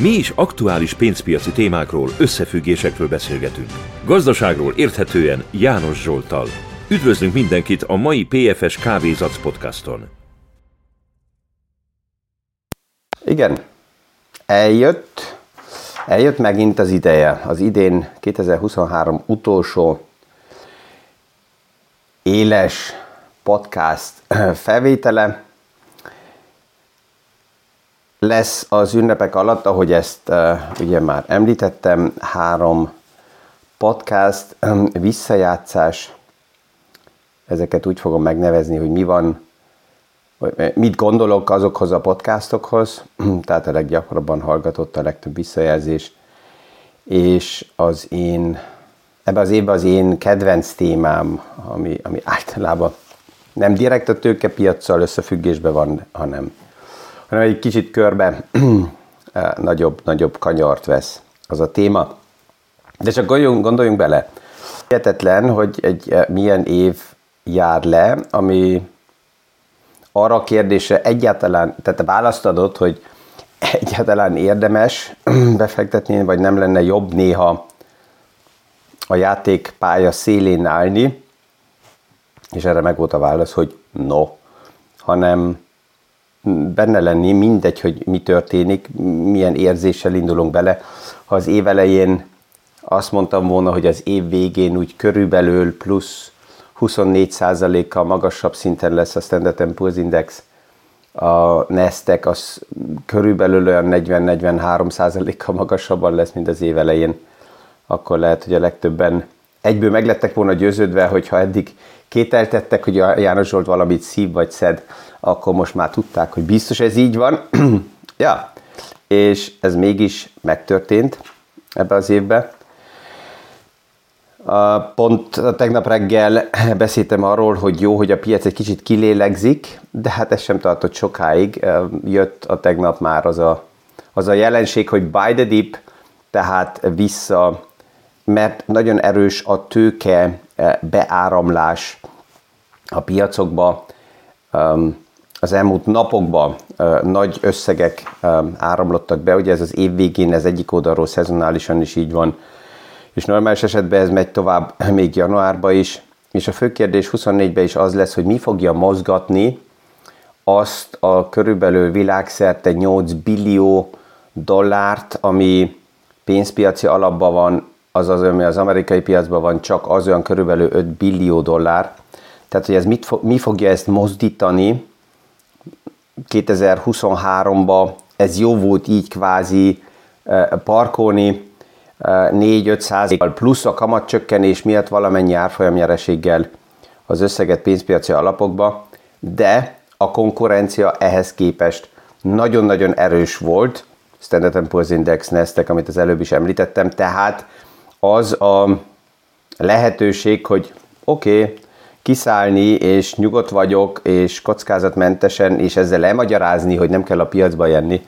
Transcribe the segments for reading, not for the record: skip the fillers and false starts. Mi is aktuális pénzpiaci témákról, összefüggésekről beszélgetünk. Gazdaságról érthetően János Zsolttal. Üdvözlünk mindenkit a mai PFS Kávézac podcaston. Igen, eljött megint az ideje. Az idén 2023 utolsó éles podcast felvétele lesz az ünnepek alatt, ahogy ezt ugye már említettem, 3 podcast visszajátszás. Ezeket úgy fogom megnevezni, hogy mi van, mit gondolok azokhoz a podcastokhoz, tehát a leggyakrabban hallgatott, a legtöbb visszajelzés, és ebben az évben az én kedvenc témám, ami általában nem direkt a tőkepiacsal összefüggésben van, hanem egy kicsit körbe nagyobb kanyart vesz az a téma. De csak gondoljunk bele. Hihetetlen, hogy milyen év jár le, ami arra a kérdésre egyáltalán, tehát választ adott, hogy egyáltalán érdemes befektetni, vagy nem lenne jobb néha a játékpálya szélén állni, és erre meg volt a válasz, hogy no, hanem benne lenni, mindegy, hogy mi történik, milyen érzéssel indulunk bele. Ha az év elején azt mondtam volna, hogy az év végén úgy körülbelül plusz 24%-kal magasabb szinten lesz a Standard & Poor's Index, a Nasdaq az körülbelül olyan 40-43%-kal magasabban lesz, mint az év elején, akkor lehet, hogy a legtöbben egyből meglettek volna győződve, hogyha eddig kételtettek, hogy a János Zsolt valamit szív vagy szed, akkor most már tudták, hogy biztos ez így van. Ja, és ez mégis megtörtént ebbe az évben. Pont tegnap reggel beszéltem arról, hogy jó, hogy a piac egy kicsit kilélegzik, de hát ez sem tartott sokáig. Jött a tegnap már az a jelenség, hogy buy the dip, tehát vissza, mert nagyon erős a tőke beáramlás a piacokba. Az elmúlt napokban nagy összegek áramlottak be, ugye ez az év végén, ez egyik oldalról szezonálisan is így van, és normális esetben ez megy tovább még januárba is, és a fő kérdés 24-ben is az lesz, hogy mi fogja mozgatni azt a körülbelül világszerte 8 billió dollárt, ami pénzpiaci alapban van, azaz, ami az amerikai piacban van, csak az olyan körülbelül 5 billió dollár. Tehát, hogy ez mi fogja ezt mozdítani 2023-ba, ez jó volt így kvázi parkolni, 4-5%-kal plusz a kamatcsökkenés miatt valamennyi árfolyamnyereséggel az összeget pénzpiaci alapokba, de a konkurencia ehhez képest nagyon-nagyon erős volt, Standard & Poor's Index, Nasdaq, amit az előbb is említettem, tehát az a lehetőség, hogy oké, kiszállni, és nyugodt vagyok, és kockázatmentesen, és ezzel elmagyarázni, hogy nem kell a piacba jönni.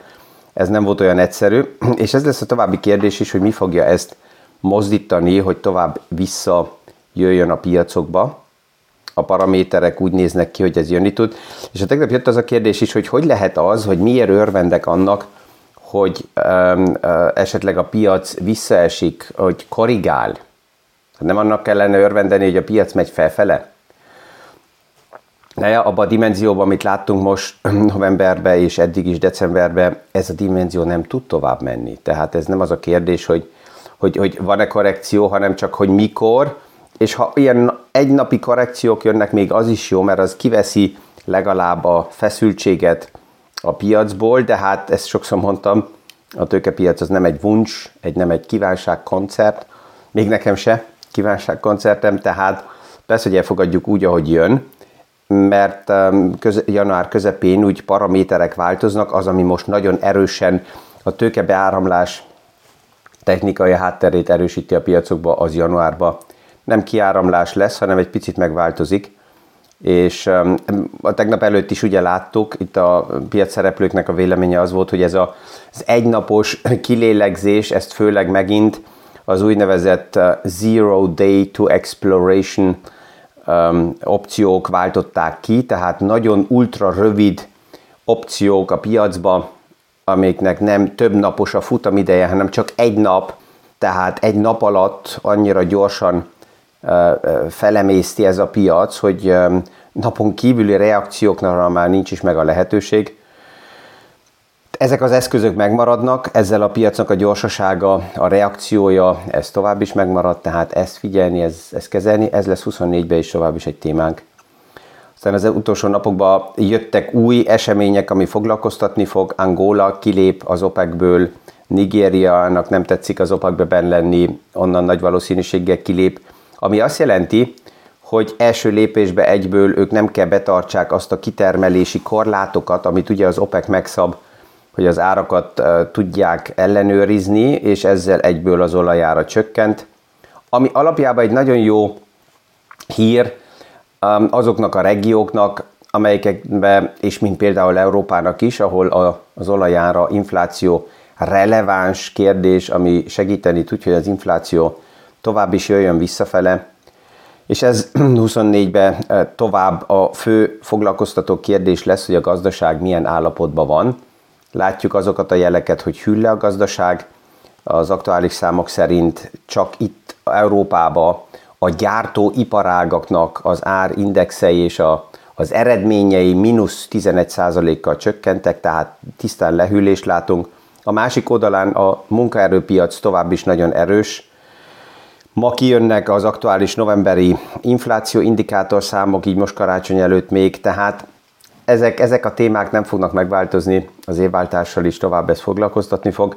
Ez nem volt olyan egyszerű, és ez lesz a további kérdés is, hogy mi fogja ezt mozdítani, hogy tovább vissza jöjjön a piacokba. A paraméterek úgy néznek ki, hogy ez jönni tud. És tegnap jött az a kérdés is, hogy lehet az, hogy miért örvendek annak, hogy esetleg a piac visszaesik, hogy korrigál. Nem annak kellene örvendeni, hogy a piac megy felfele? Abban a dimenzióban, amit láttunk most novemberben és eddig is decemberben, ez a dimenzió nem tud tovább menni. Tehát ez nem az a kérdés, hogy van-e korrekció, hanem csak, hogy mikor. És ha ilyen egynapi korrekciók jönnek, még az is jó, mert az kiveszi legalább a feszültséget a piacból, de hát ezt sokszor mondtam, a tőkepiac az nem egy vuncs, nem egy kívánságkoncert, még nekem se kívánságkoncertem, tehát persze, hogy elfogadjuk úgy, ahogy jön, mert január közepén úgy paraméterek változnak, az, ami most nagyon erősen a tőkebeáramlás technikai hátterét erősíti a piacokba, az januárba nem kiáramlás lesz, hanem egy picit megváltozik, és a tegnap előtt is ugye láttuk, itt a piac szereplőknek a véleménye az volt, hogy ez az egynapos kilélegzés, ezt főleg megint az úgynevezett Zero Day to Exploration opciók váltották ki, tehát nagyon ultra rövid opciók a piacba amiknek nem több napos a futamideje, hanem csak egy nap, tehát egy nap alatt annyira gyorsan felemészti ez a piac, hogy napon kívüli reakcióknak már nincs is meg a lehetőség. Ezek az eszközök megmaradnak, ezzel a piacnak a gyorsasága, a reakciója, ez tovább is megmarad, tehát ezt figyelni, ezt kezelni, ez lesz 24-ben is tovább is egy témánk. Aztán az utolsó napokban jöttek új események, ami foglalkoztatni fog. Angola kilép az OPEC-ből, Nigériának nem tetszik az OPEC-be benn lenni, onnan nagy valószínűséggel kilép, ami azt jelenti, hogy első lépésbe egyből ők nem kell betartsák azt a kitermelési korlátokat, amit ugye az OPEC megszab, hogy az árakat tudják ellenőrizni, és ezzel egyből az olajára csökkent. Ami alapjában egy nagyon jó hír azoknak a regióknak, amelyekben, és mint például Európának is, ahol az olajára infláció releváns kérdés, ami segíteni tud, hogy az infláció tovább is jöjjön visszafele. És ez 24-ben tovább a fő foglalkoztató kérdés lesz, hogy a gazdaság milyen állapotban van. Látjuk azokat a jeleket, hogy hűl le a gazdaság. Az aktuális számok szerint csak itt Európában a gyártóiparágaknak az árindexei és az eredményei mínusz 11%-kal csökkentek, tehát tisztán lehűlést látunk. A másik oldalán a munkaerőpiac tovább is nagyon erős. Ma kijönnek az aktuális novemberi inflációindikátorszámok, így most karácsony előtt még, tehát ezek a témák nem fognak megváltozni, az évváltással is tovább ezt foglalkoztatni fog.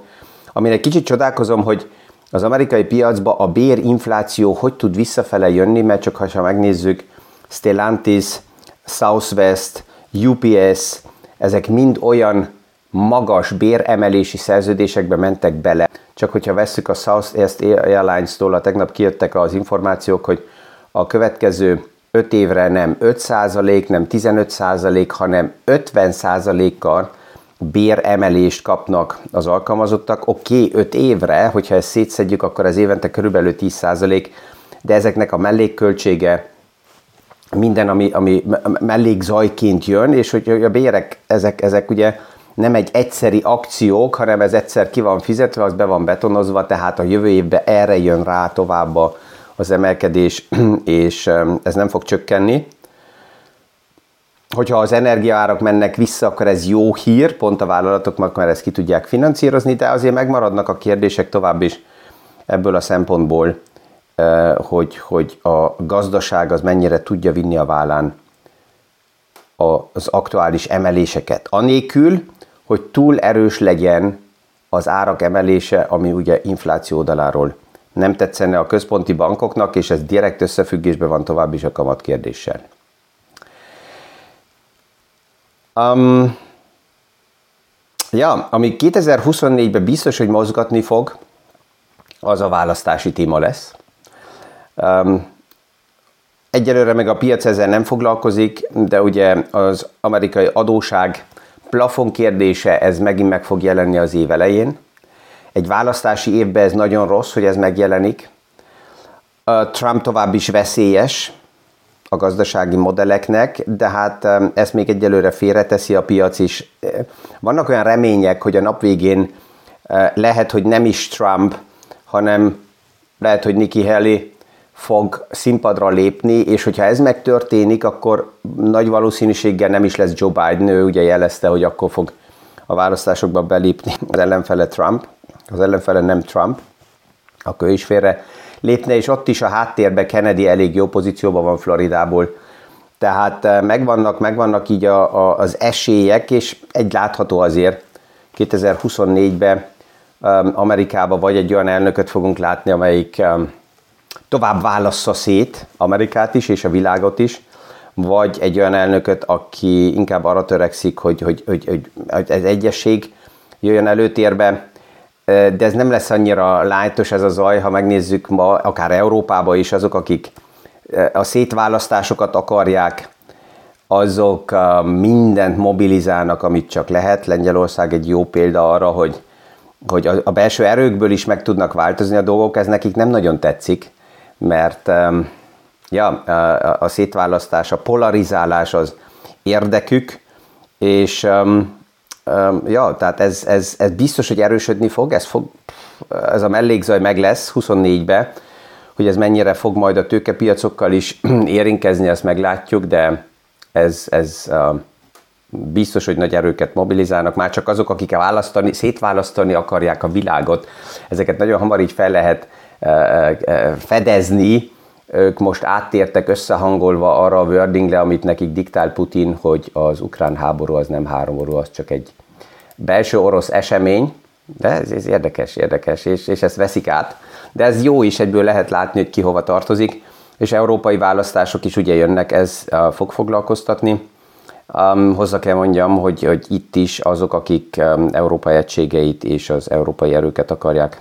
Amire kicsit csodálkozom, hogy az amerikai piacba a bérinfláció hogy tud visszafele jönni, mert csak ha megnézzük, Stellantis, Southwest, UPS, ezek mind olyan magas béremelési szerződésekbe mentek bele. Csak hogyha vesszük a South East Airlines-tól, tegnap kijöttek az információk, hogy a következő 5 évre nem 5%, nem 15%, hanem 50%-kal béremelést kapnak az alkalmazottak. Oké, 5 évre, hogyha ezt szétszedjük, akkor ez évente körülbelül 10%, de ezeknek a mellékköltsége minden, ami mellékzajként jön, és hogy a bérek, ezek ugye nem egy egyszeri akciók, hanem ez egyszer ki van fizetve, az be van betonozva, tehát a jövő évben erre jön rá tovább az emelkedés, és ez nem fog csökkenni. Hogyha az energiaárak mennek vissza, akkor ez jó hír, pont a vállalatoknak már ezt ki tudják finanszírozni, de azért megmaradnak a kérdések tovább is ebből a szempontból, hogy a gazdaság az mennyire tudja vinni a vállán az aktuális emeléseket. Anélkül, hogy túl erős legyen az árak emelése, ami ugye infláció oldaláról nem tetszene a központi bankoknak, és ez direkt összefüggésben van tovább is a kamatkérdéssel. Ami 2024-ben biztos, hogy mozgatni fog, az a választási téma lesz. Egyelőre meg a piac ezzel nem foglalkozik, de ugye az amerikai adóság plafon kérdése, ez megint meg fog jelenni az év elején. Egy választási évben ez nagyon rossz, hogy ez megjelenik. Trump tovább is veszélyes a gazdasági modelleknek, de hát ezt még egyelőre félreteszi a piac is. Vannak olyan remények, hogy a nap végén lehet, hogy nem is Trump, hanem lehet, hogy Nikki Haley fog színpadra lépni, és hogyha ez megtörténik, akkor nagy valószínűséggel nem is lesz Joe Biden, ő ugye jelezte, hogy akkor fog a választásokba belépni az ellenfele Trump, az ellenfele nem Trump, akkor ő is félre lépne, és ott is a háttérben Kennedy elég jó pozícióban van Floridából. Tehát megvannak így az esélyek, és egy látható azért 2024-ben Amerikában vagy egy olyan elnököt fogunk látni, amelyik tovább válassza szét Amerikát is, és a világot is, vagy egy olyan elnököt, aki inkább arra törekszik, hogy az egyesség jöjjön előtérbe, de ez nem lesz annyira lájtos ez a zaj, ha megnézzük ma, akár Európában is, azok, akik a szétválasztásokat akarják, azok mindent mobilizálnak, amit csak lehet. Lengyelország egy jó példa arra, hogy a belső erőkből is meg tudnak változni a dolgok, ez nekik nem nagyon tetszik, mert a szétválasztás, a polarizálás az érdekük, és Ja, tehát ez biztos, hogy erősödni fog, ez a mellékzaj meg lesz 24-be, hogy ez mennyire fog majd a tőkepiacokkal is érinkezni, azt meglátjuk, de ez biztos, hogy nagy erőket mobilizálnak, már csak azok, akik szétválasztani akarják a világot, ezeket nagyon hamar így fel lehet fedezni, ők most áttértek összehangolva arra a wordingre, amit nekik diktál Putin, hogy az ukrán háború az nem háború, az csak egy belső orosz esemény, de ez érdekes, és ezt veszik át. De ez jó is, egyből lehet látni, hogy ki hova tartozik, és európai választások is ugye jönnek, ez fog foglalkoztatni. Hozzá kell mondjam, hogy itt is azok, akik európai egységeit és az európai erőket akarják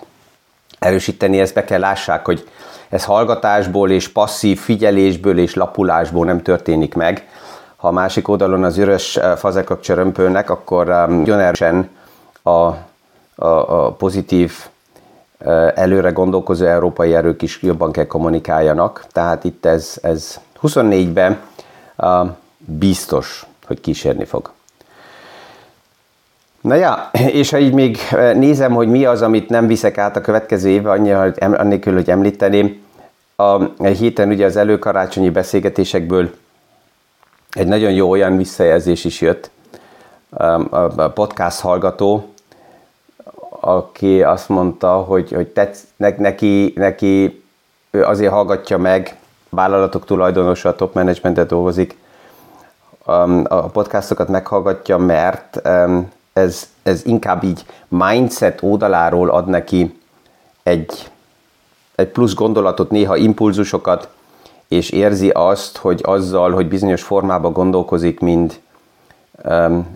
erősíteni, ezt be kell lássák, hogy ez hallgatásból és passzív figyelésből és lapulásból nem történik meg. Ha a másik oldalon az üres fazekok csörömpölnek, akkor nagyon erősen a pozitív, előre gondolkozó európai erők is jobban kell kommunikáljanak. Tehát itt ez 24-ben biztos, hogy kísérni fog. Na ja, és ha így még nézem, hogy mi az, amit nem viszek át a következő évben, annélkül, hogy említeném, a héten ugye az előkarácsonyi beszélgetésekből egy nagyon jó olyan visszajelzés is jött. A podcast hallgató, aki azt mondta, hogy tetszik neki, ő azért hallgatja meg, vállalatok tulajdonosa, a top managementet dolgozik, a podcastokat meghallgatja, mert ez inkább így mindset oldaláról ad neki egy plusz gondolatot, néha impulzusokat, és érzi azt, hogy azzal, hogy bizonyos formában gondolkozik, mint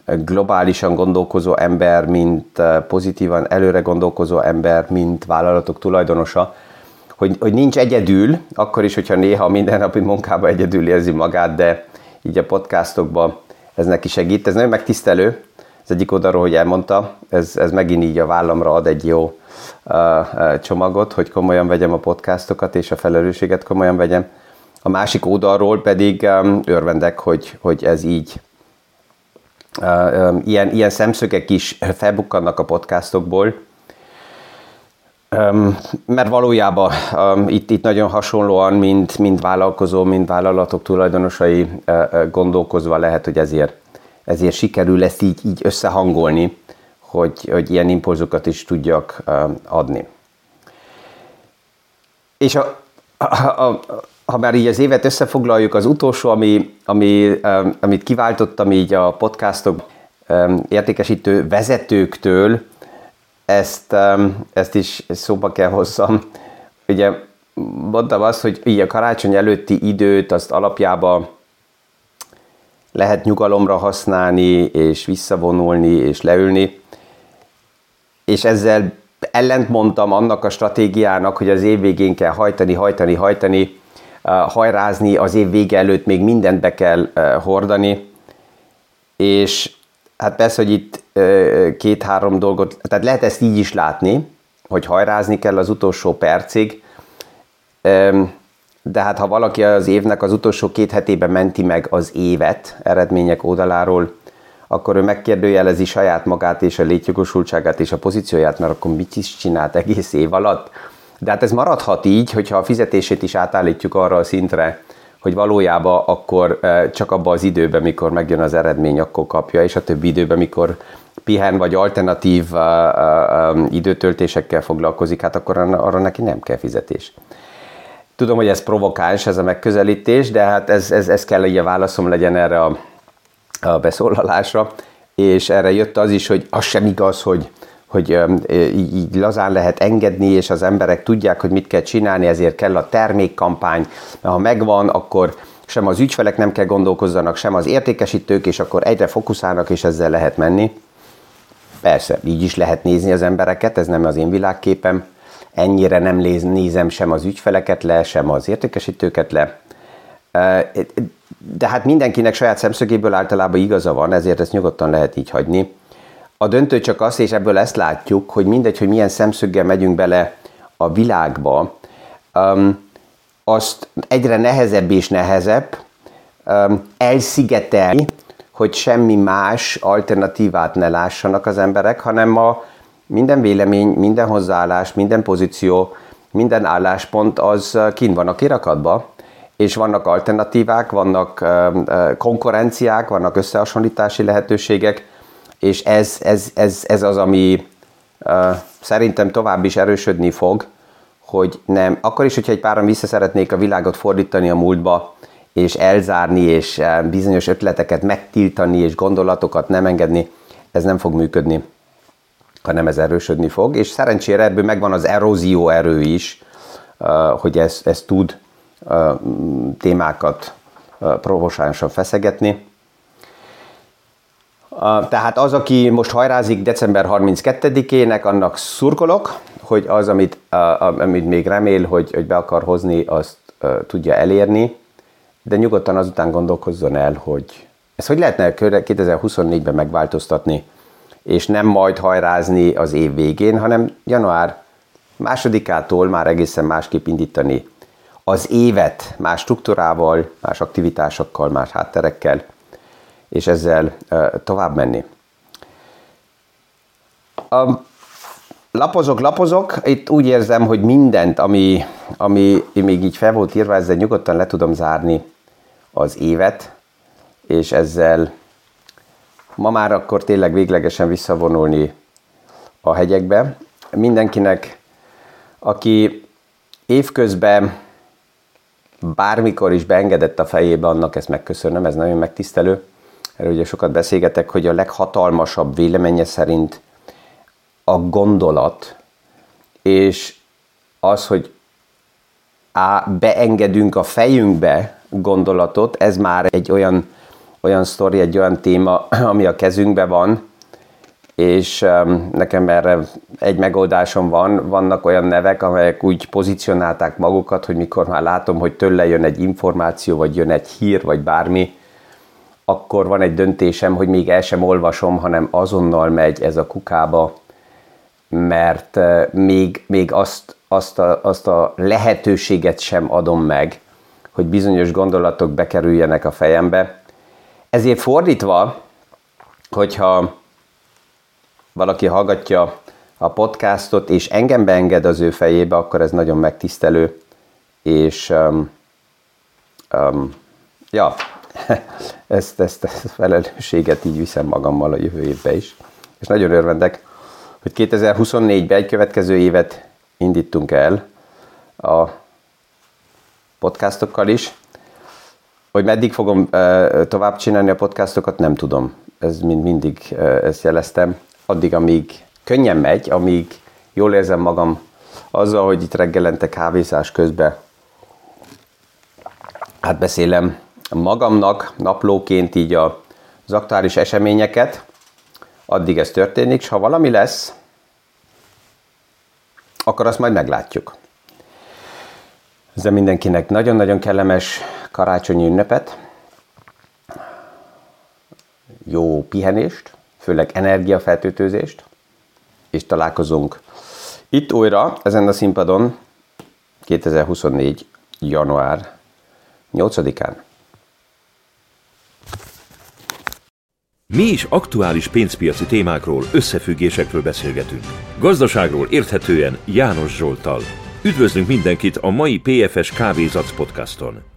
globálisan gondolkozó ember, mint pozitívan előre gondolkozó ember, mint vállalatok tulajdonosa, hogy nincs egyedül, akkor is, hogyha néha mindennapi munkában egyedül érzi magát, de így a podcastokban ez neki segít. Ez nagyon megtisztelő. Az egyik oldalról, hogy elmondta, ez megint így a vállamra ad egy jó csomagot, hogy komolyan vegyem a podcastokat, és a felelősséget komolyan vegyem. A másik oldalról pedig örvendek, hogy ez így. Ilyen szemszögek is felbukkannak a podcastokból, mert valójában itt nagyon hasonlóan, mint vállalkozó, mint vállalatok tulajdonosai gondolkozva lehet, hogy ezért sikerül ezt így összehangolni, hogy ilyen impulzusokat is tudjak adni. És ha már így az évet összefoglaljuk, az utolsó, amit kiváltottam így a podcastok értékesítő vezetőktől, ezt is szóba kell hozzam. Ugye mondtam azt, hogy így a karácsony előtti időt azt alapjában lehet nyugalomra használni, és visszavonulni, és leülni. És ezzel ellentmondtam annak a stratégiának, hogy az év végén kell hajtani, hajrázni, az év vége előtt még mindent be kell hordani. És hát persze, hogy itt 2-3 dolgot, tehát lehet ezt így is látni, hogy hajrázni kell az utolsó percig, de hát ha valaki az évnek az utolsó 2 hetében menti meg az évet eredmények oldaláról, akkor ő megkérdőjelezi saját magát és a létjogosultságát és a pozícióját, mert akkor mit is csinált egész év alatt. De hát ez maradhat így, hogyha a fizetését is átállítjuk arra a szintre, hogy valójában akkor csak abban az időben, mikor megjön az eredmény, akkor kapja, és a többi időben, mikor pihen vagy alternatív időtöltésekkel foglalkozik, hát akkor arra neki nem kell fizetés. Tudom, hogy ez provokáns, ez a megközelítés, de hát ez kell, hogy a válaszom legyen erre a beszólalásra, és erre jött az is, hogy az sem igaz, hogy így lazán lehet engedni, és az emberek tudják, hogy mit kell csinálni, ezért kell a termékkampány, mert ha megvan, akkor sem az ügyfelek nem kell gondolkozzanak, sem az értékesítők, és akkor egyre fokuszálnak, és ezzel lehet menni. Persze, így is lehet nézni az embereket, ez nem az én világképem, ennyire nem nézem sem az ügyfeleket le, sem az értékesítőket le. De hát mindenkinek saját szemszögéből általában igaza van, ezért ezt nyugodtan lehet így hagyni. A döntő csak az, és ebből ezt látjuk, hogy mindegy, hogy milyen szemszöggel megyünk bele a világba, azt egyre nehezebb és nehezebb elszigetelni, hogy semmi más alternatívát ne lássanak az emberek, hanem minden vélemény, minden hozzáállás, minden pozíció, minden álláspont az kint van a kirakatba, és vannak alternatívák, vannak konkurenciák, vannak összehasonlítási lehetőségek, és ez az, ami szerintem tovább is erősödni fog, hogy nem, akkor is, hogyha egy páran vissza szeretnék a világot fordítani a múltba, és elzárni, és bizonyos ötleteket megtiltani, és gondolatokat nem engedni, ez nem fog működni, hanem ez erősödni fog, és szerencsére ebből megvan az erózió erő is, hogy ez tud témákat provokánsan feszegetni. Tehát az, aki most hajrázik december 32-ének, annak szurkolok, hogy az, amit még remél, hogy be akar hozni, azt tudja elérni, de nyugodtan azután gondolkozzon el, hogy ezt hogy lehetne 2024-ben megváltoztatni, és nem majd hajrázni az év végén, hanem január 2-től már egészen másképp indítani az évet, más struktúrával, más aktivitásokkal, más hátterekkel, és ezzel tovább menni. Lapozok, itt úgy érzem, hogy mindent, ami még így fel volt írva, ezzel nyugodtan le tudom zárni az évet, és ezzel ma már akkor tényleg véglegesen visszavonulni a hegyekbe. Mindenkinek, aki évközben bármikor is beengedett a fejébe, annak ezt megköszönöm, ez nagyon megtisztelő. Erről ugye sokat beszélgetek, hogy a leghatalmasabb véleménye szerint a gondolat, és az, hogy beengedünk a fejünkbe gondolatot, ez már egy olyan sztori, egy olyan téma, ami a kezünkben van, és nekem erre egy megoldásom van, vannak olyan nevek, amelyek úgy pozícionálták magukat, hogy mikor már látom, hogy tőle jön egy információ, vagy jön egy hír, vagy bármi, akkor van egy döntésem, hogy még el sem olvasom, hanem azonnal megy ez a kukába, mert még azt a lehetőséget sem adom meg, hogy bizonyos gondolatok bekerüljenek a fejembe. Ezért fordítva, hogyha valaki hallgatja a podcastot, és engem beenged az ő fejébe, akkor ez nagyon megtisztelő, és ezt felelősséget így viszem magammal a jövő évbe is. És nagyon örvendek, hogy 2024-ben egy következő évet indítunk el a podcastokkal is. Hogy meddig fogom tovább csinálni a podcastokat, nem tudom. Ez mindig ezt jeleztem. Addig, amíg könnyen megy, amíg jól érzem magam azzal, hogy itt reggelente kávézás közben átbeszélem magamnak naplóként így az aktuális eseményeket, addig ez történik, és ha valami lesz, akkor azt majd meglátjuk. Ezzel mindenkinek nagyon-nagyon kellemes karácsonyi ünnepet, jó pihenést, főleg energiafeltöltést, és találkozunk itt újra, ezen a színpadon 2024. január 8-án. Mi is aktuális pénzpiaci témákról, összefüggésekről beszélgetünk. Gazdaságról érthetően János Zsolttal. Üdvözlünk mindenkit a mai PFS Kávézac podcaston!